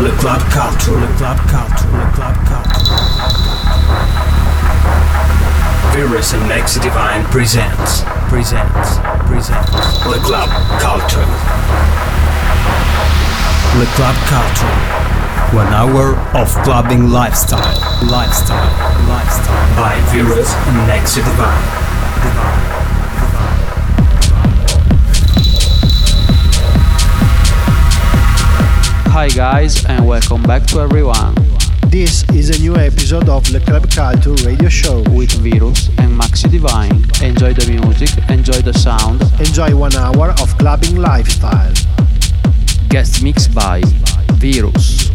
Le Club Culture, Le Club Culture, Le Club Culture. Viras and Maxi Divine presents Le Club Culture. Le Club Culture. 1 hour of clubbing lifestyle. By Viras and Nexi Divine. Hi guys, and welcome back to everyone. This is a new episode of Le Club Culture radio show with Virus and Maxi Divine. Enjoy the music, enjoy the sound, enjoy 1 hour of clubbing lifestyle. Guest mix by Virus.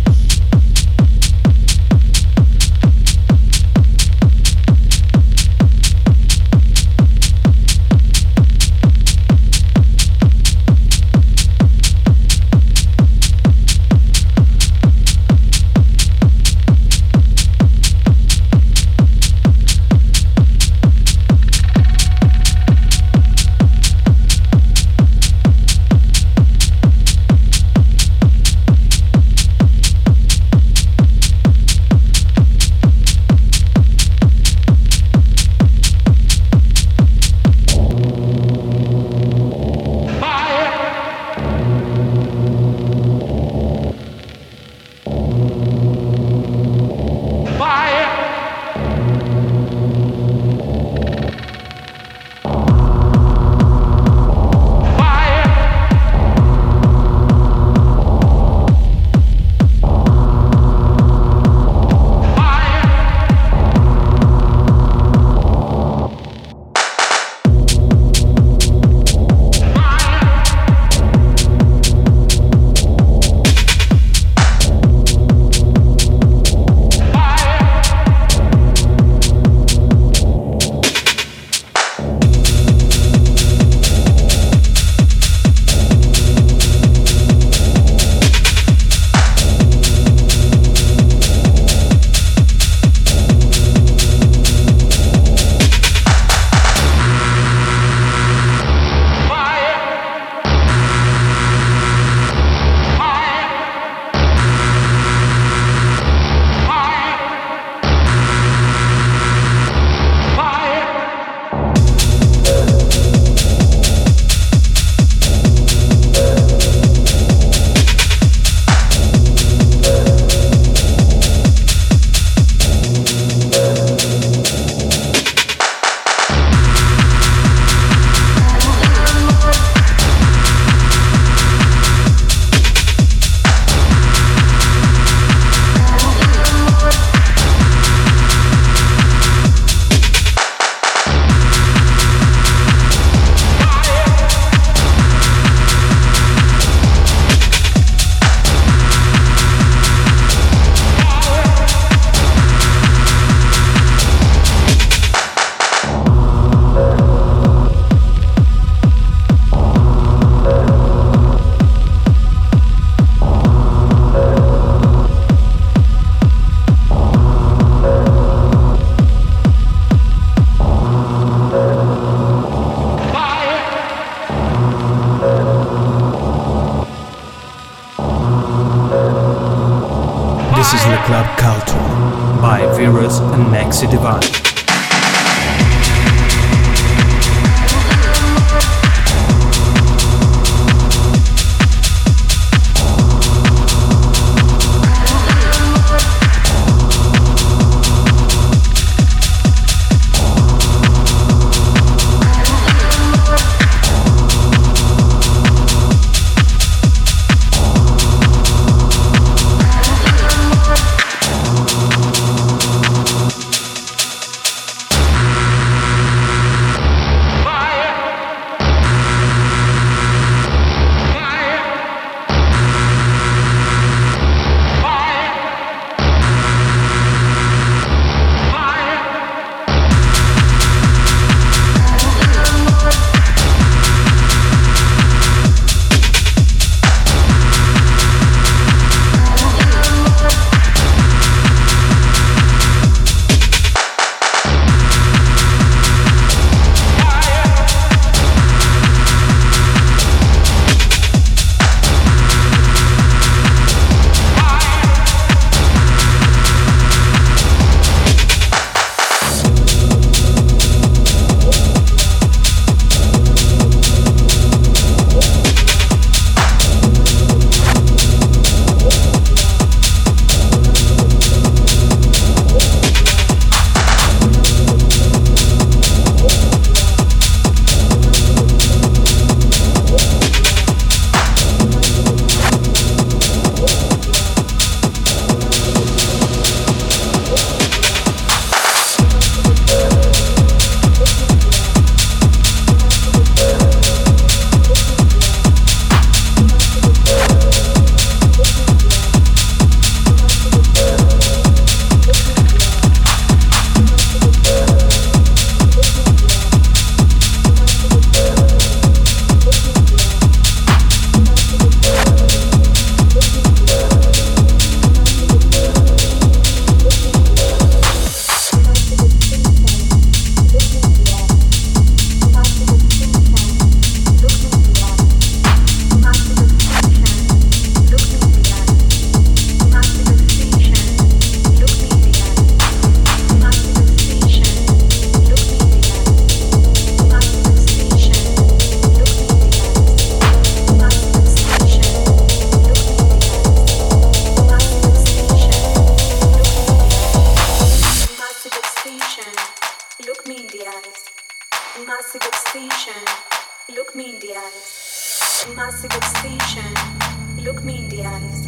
eyes,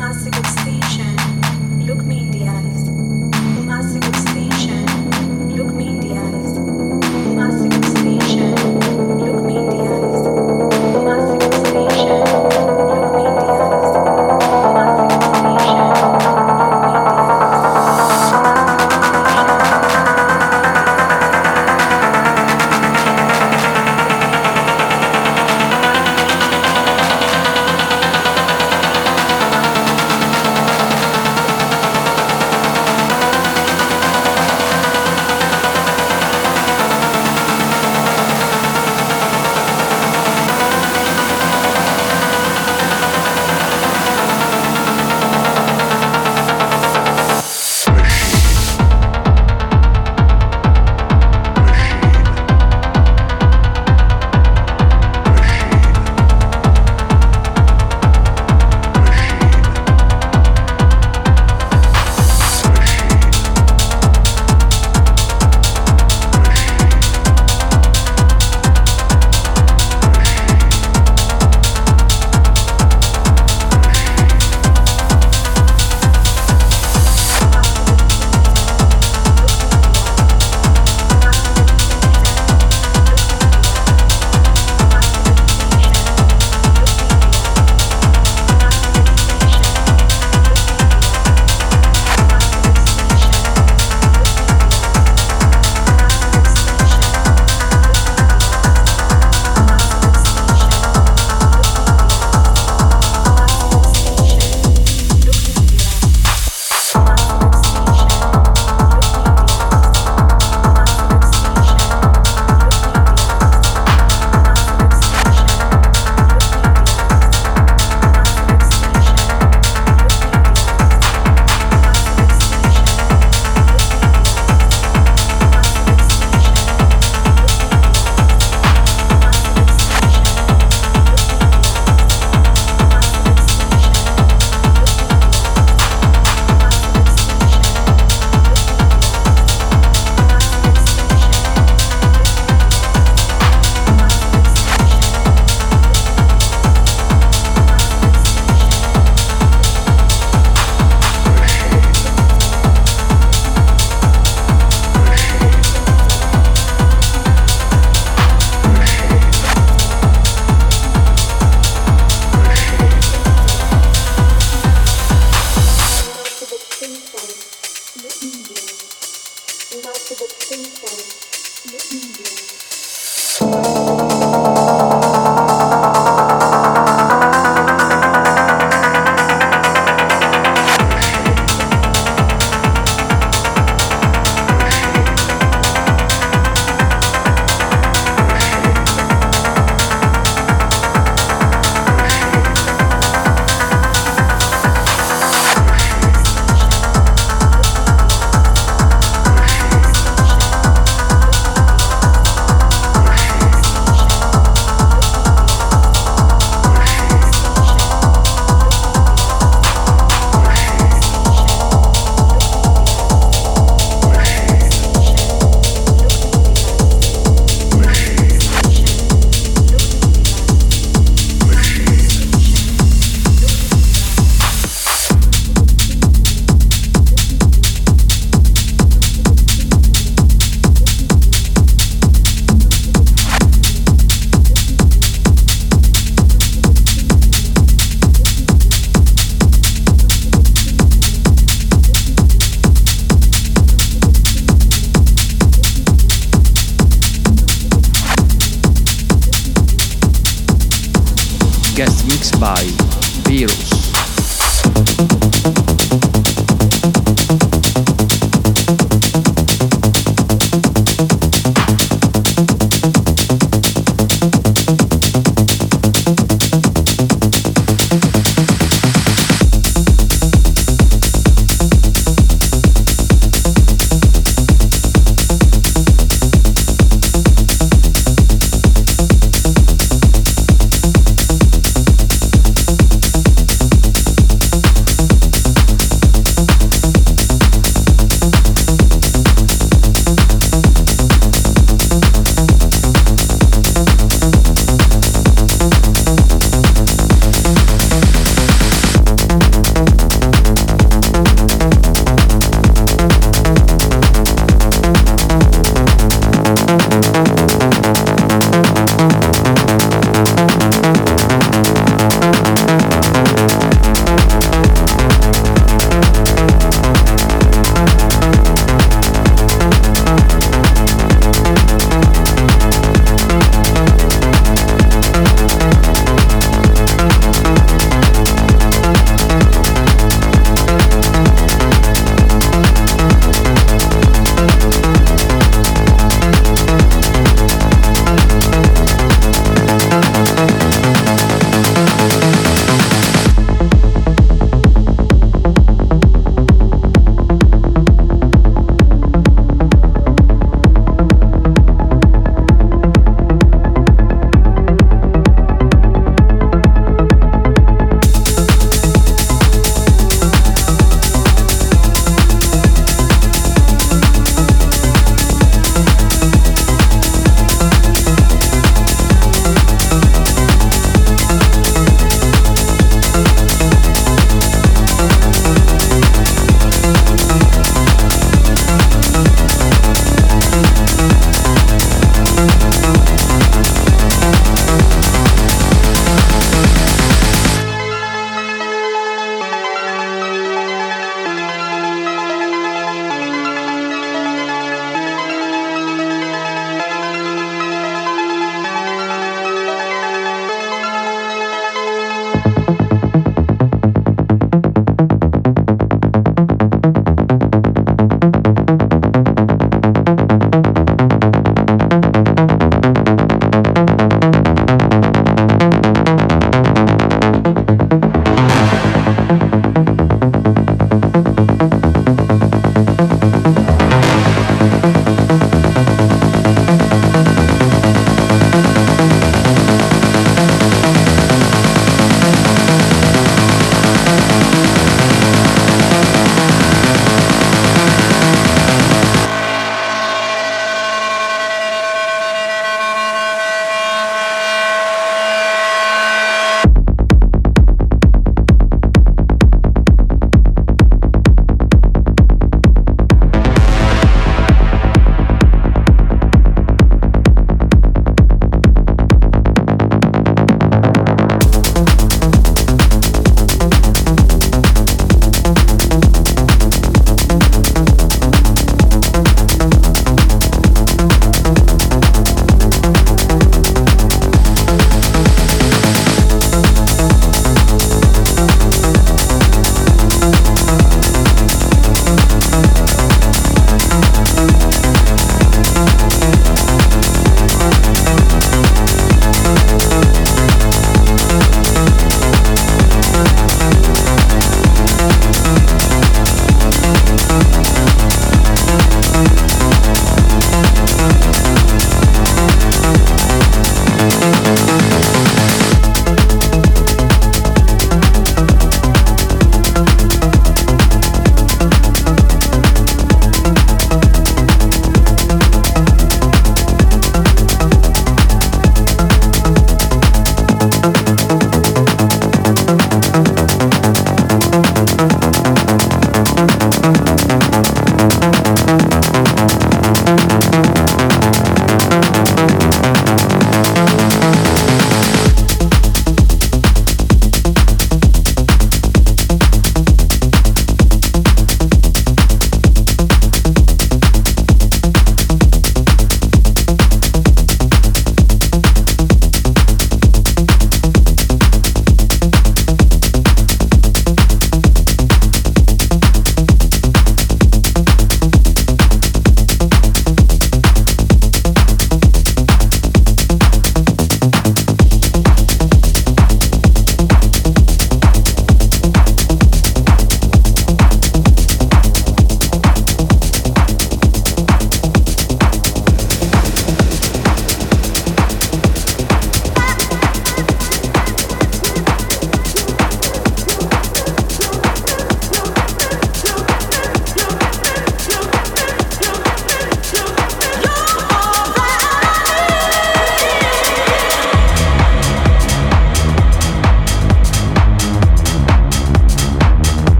Maxi Divine. Look me in the eyes, Maxi Divine. Look me in the eyes, Maxi Divine. Look me in the eyes, Maxi Divine. Look me in the eyes, Maxi Divine.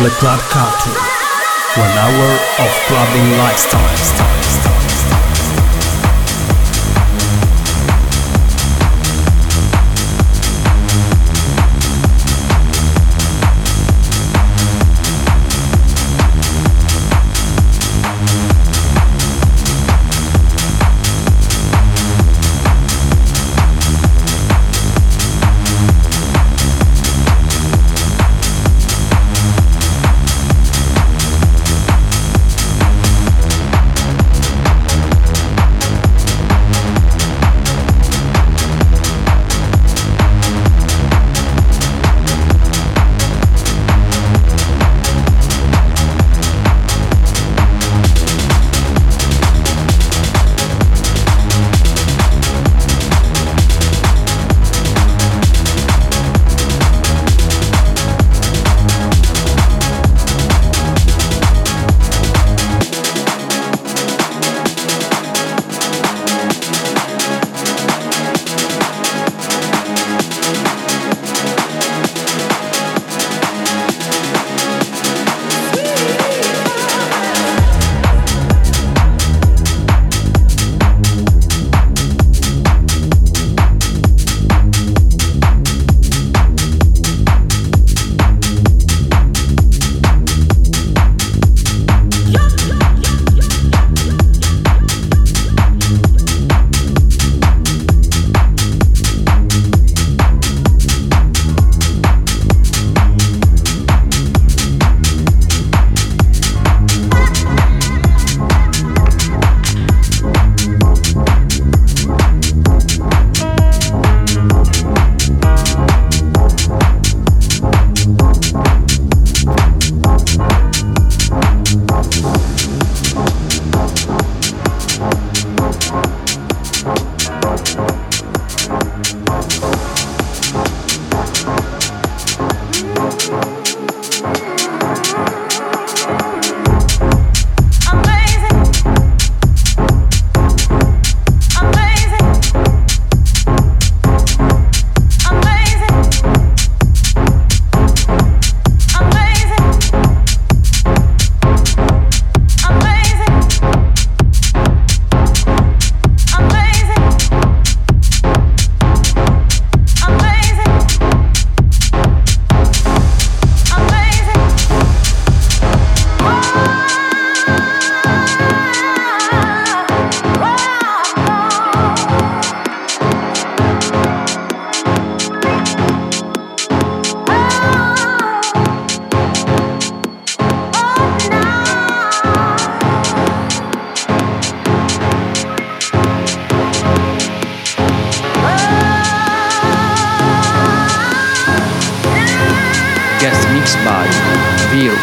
Le Club Culture, 1 hour of clubbing lifestyle. by Viras.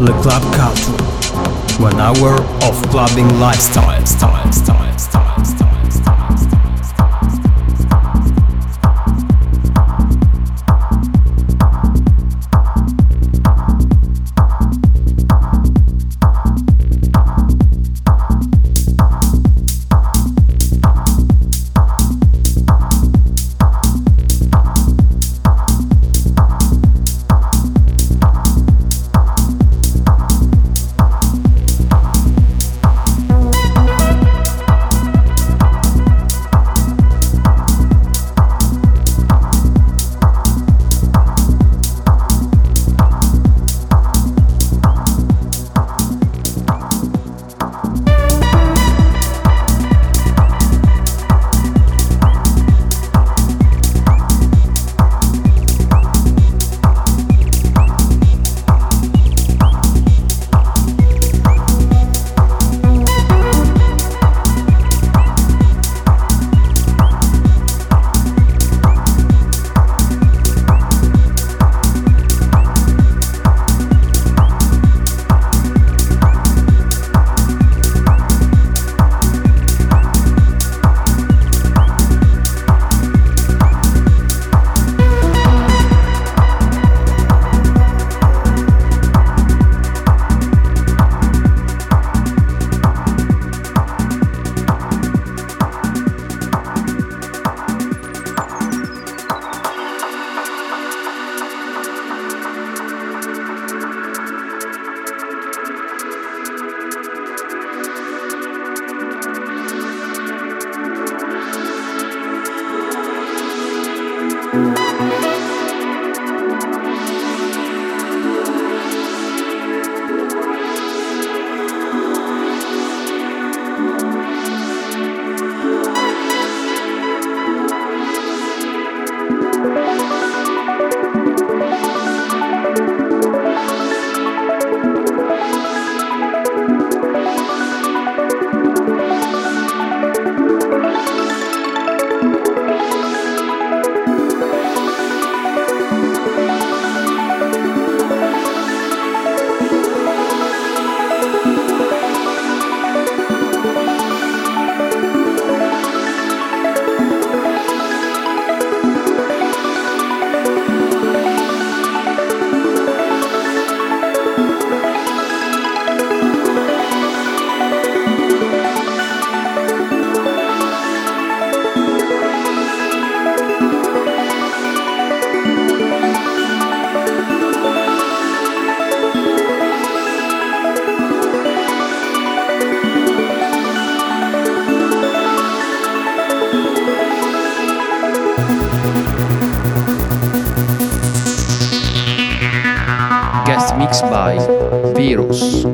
Le Club Culture, 1 hour of clubbing lifestyles. mixed by Viras.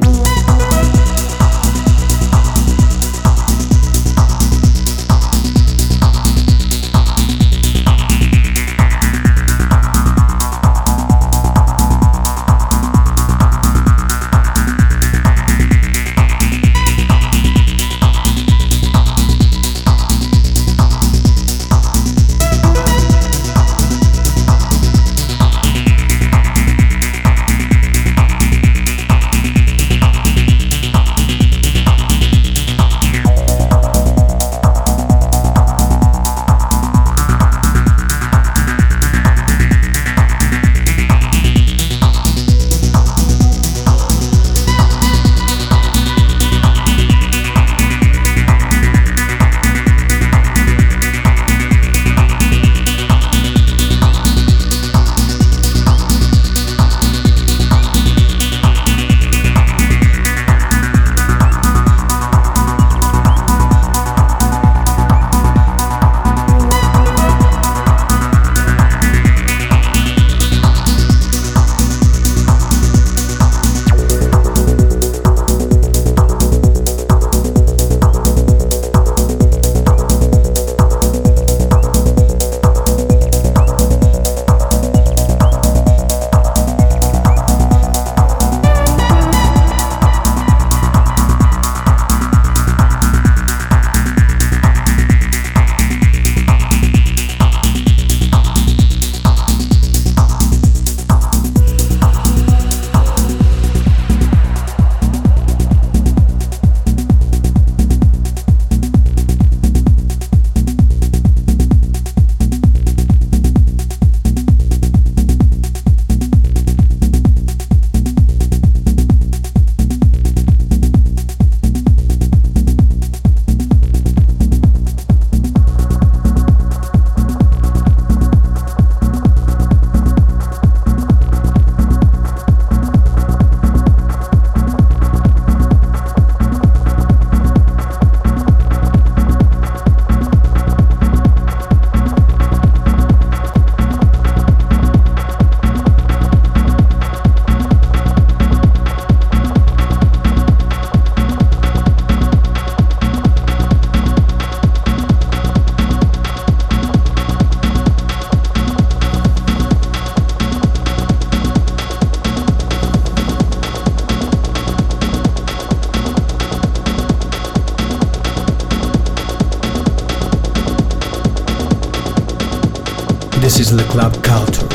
This is Le Club Culture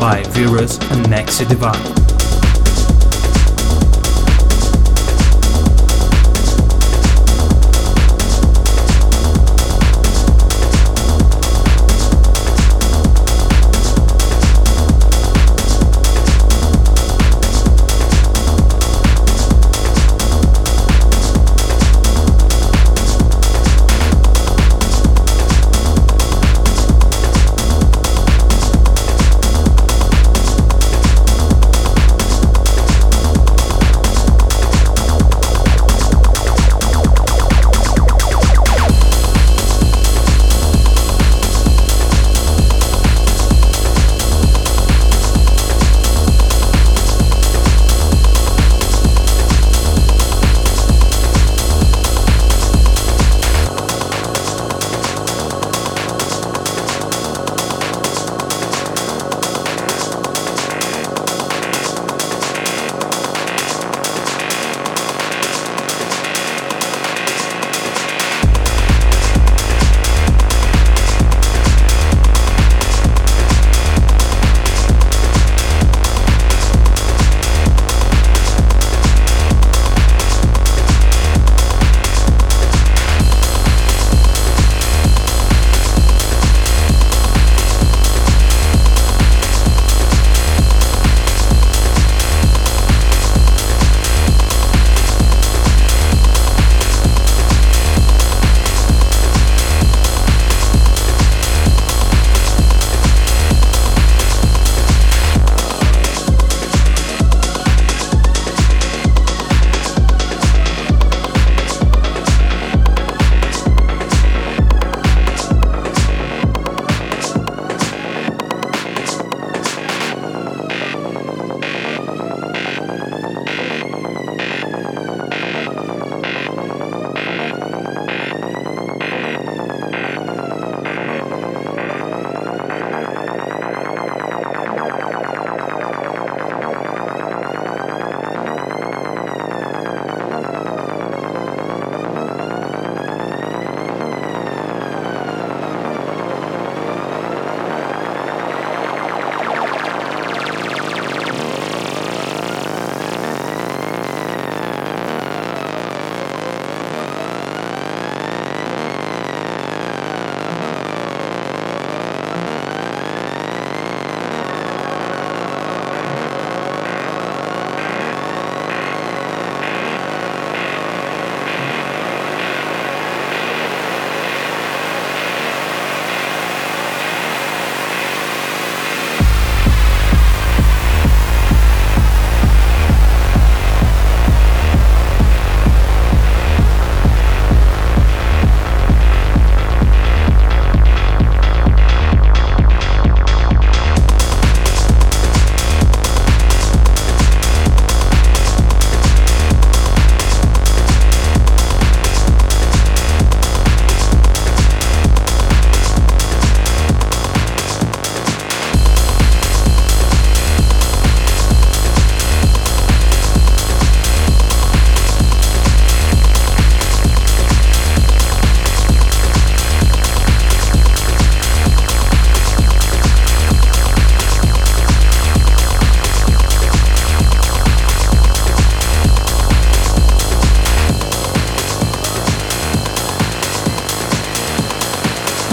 by Viras and Nexi Divine.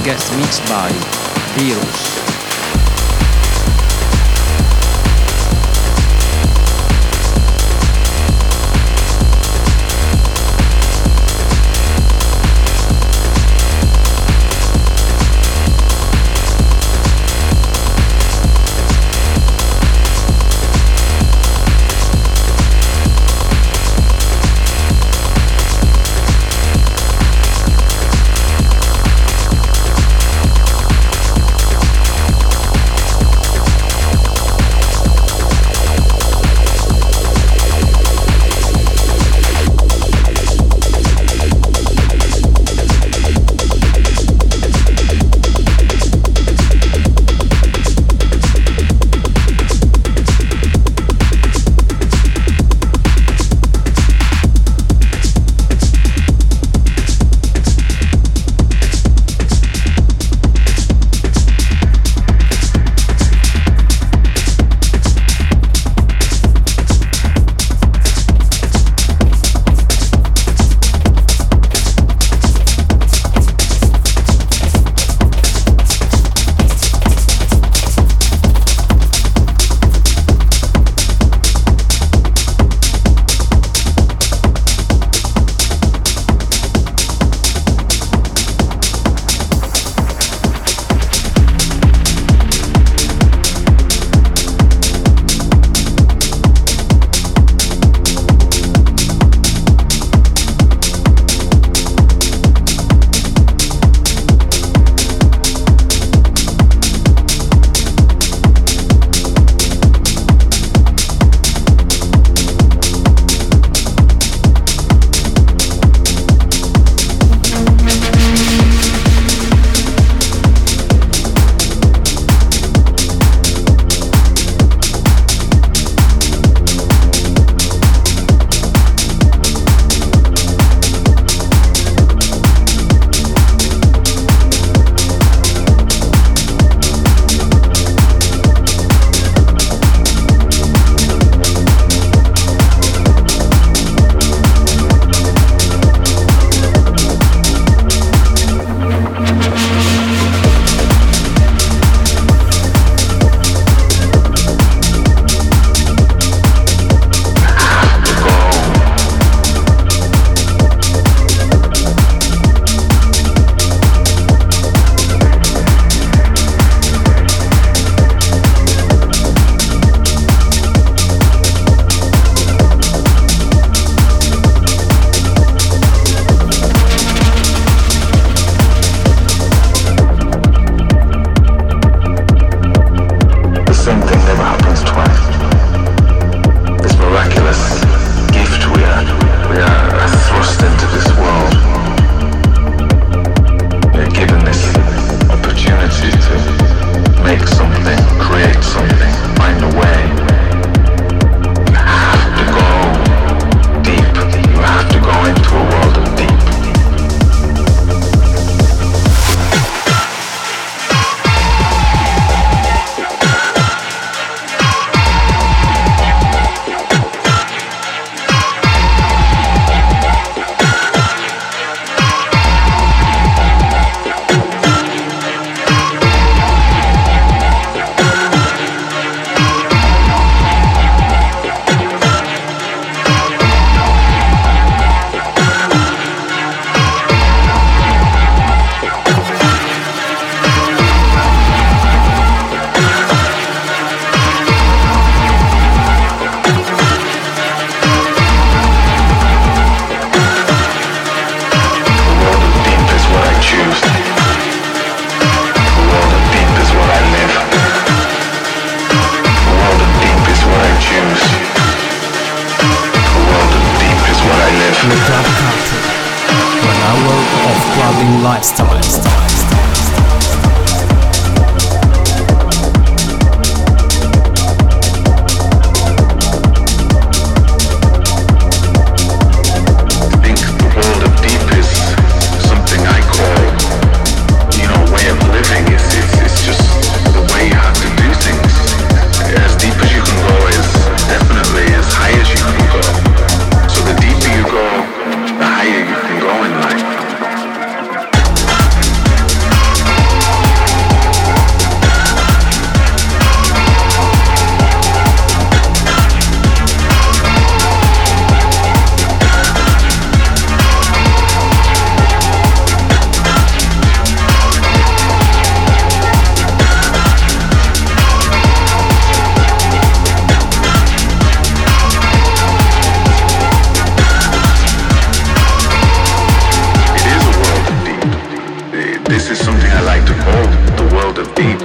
guest mix by Viras. This is something I like to call the world of deep.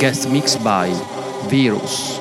Guest mix by Viras.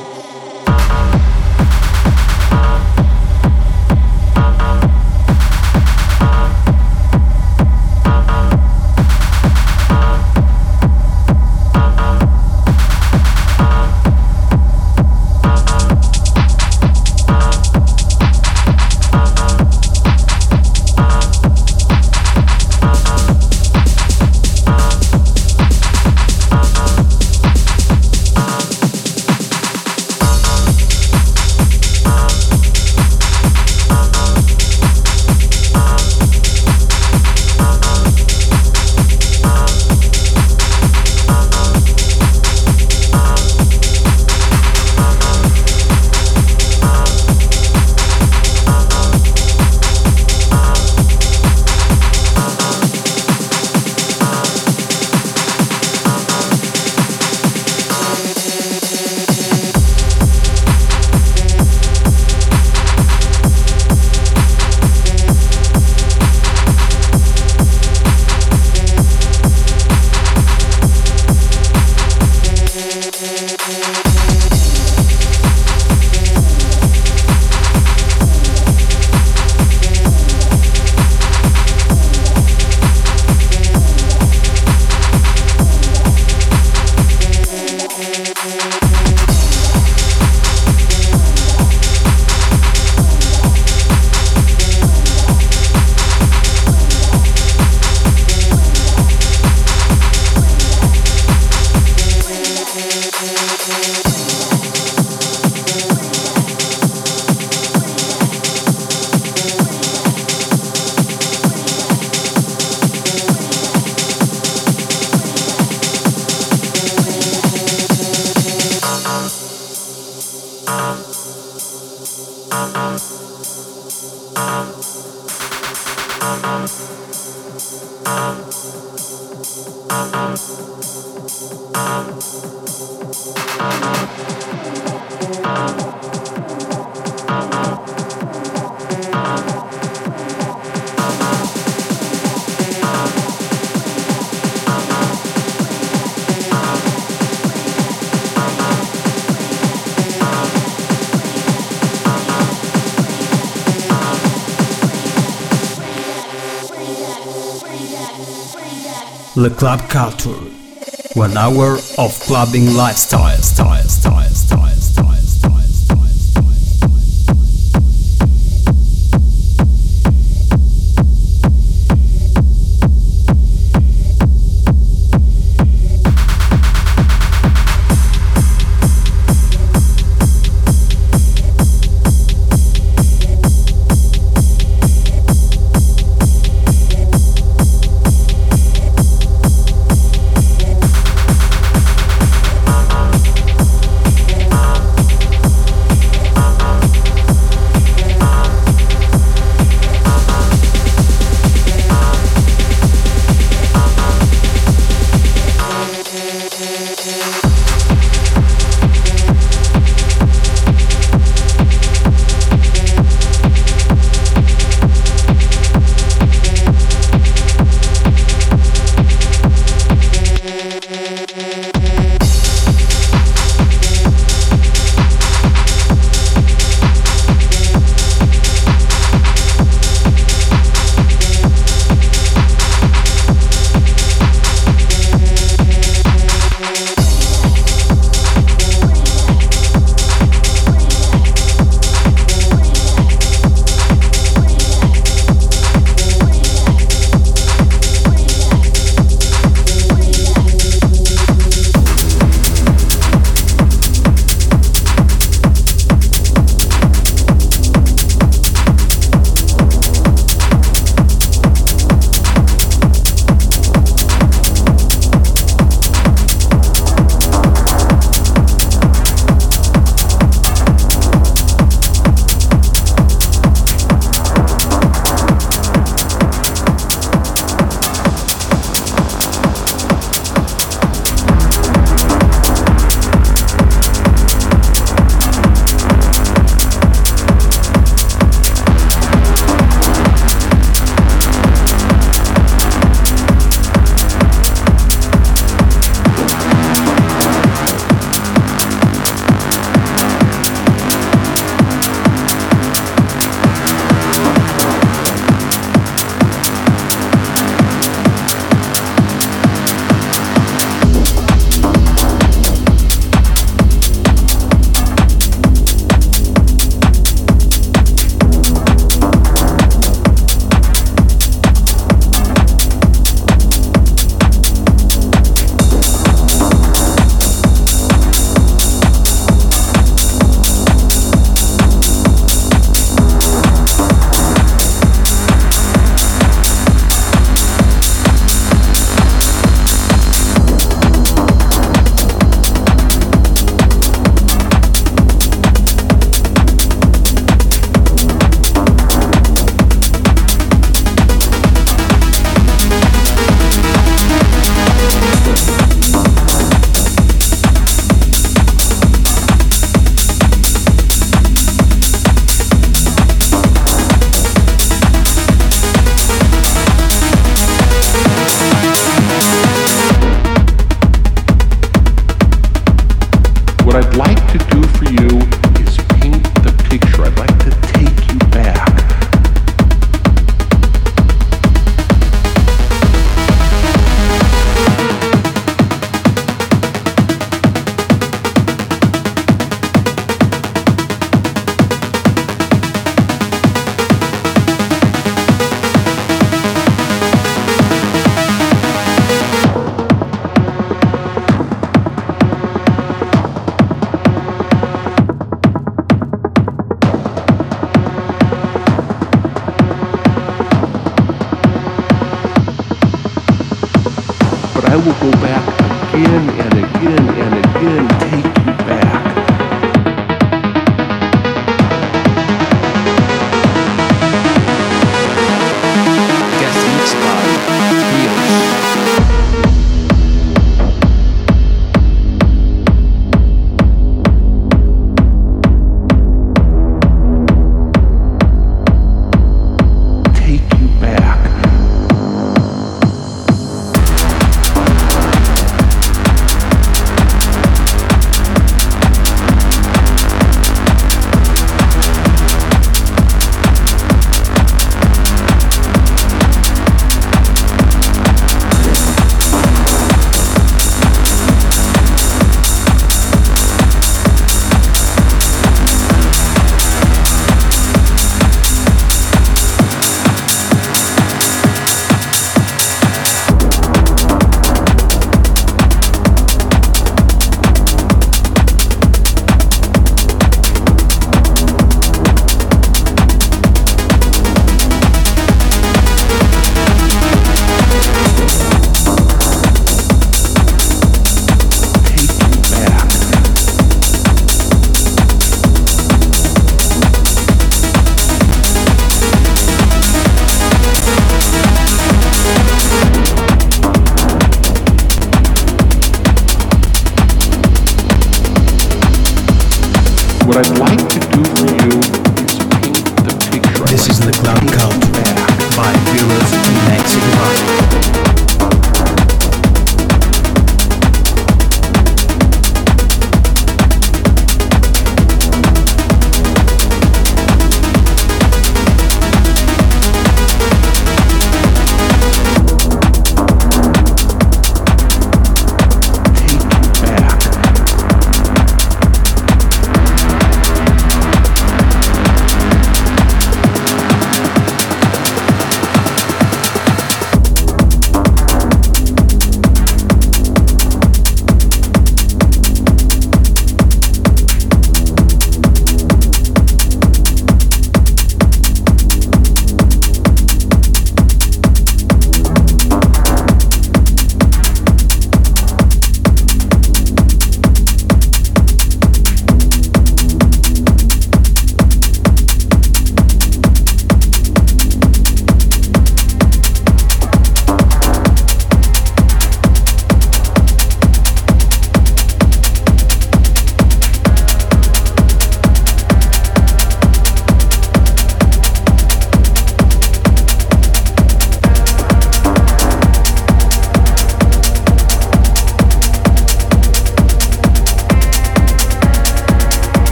Le Club Culture, 1 hour of clubbing lifestyle.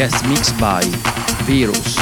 guest mix by Viras.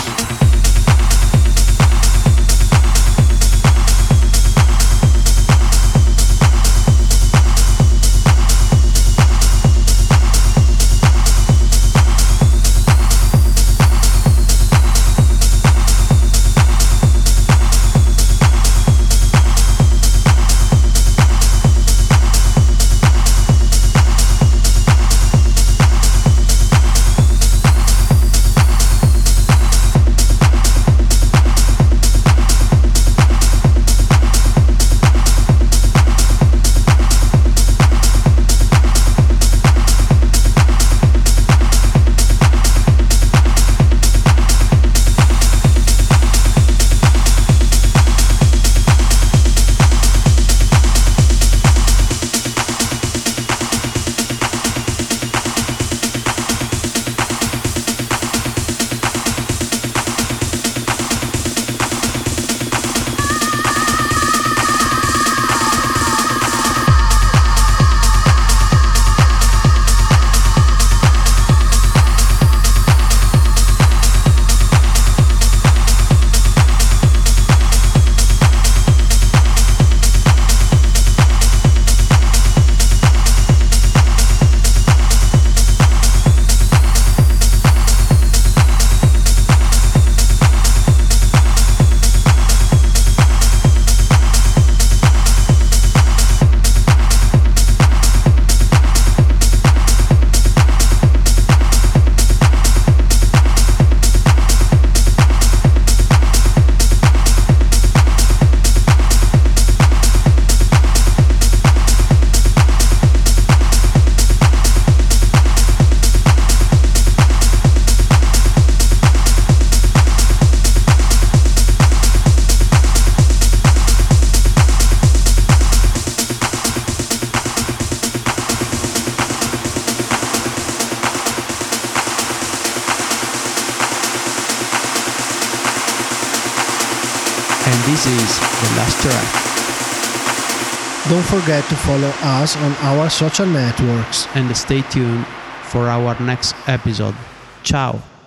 Don't forget to follow us on our social networks and stay tuned for our next episode. Ciao!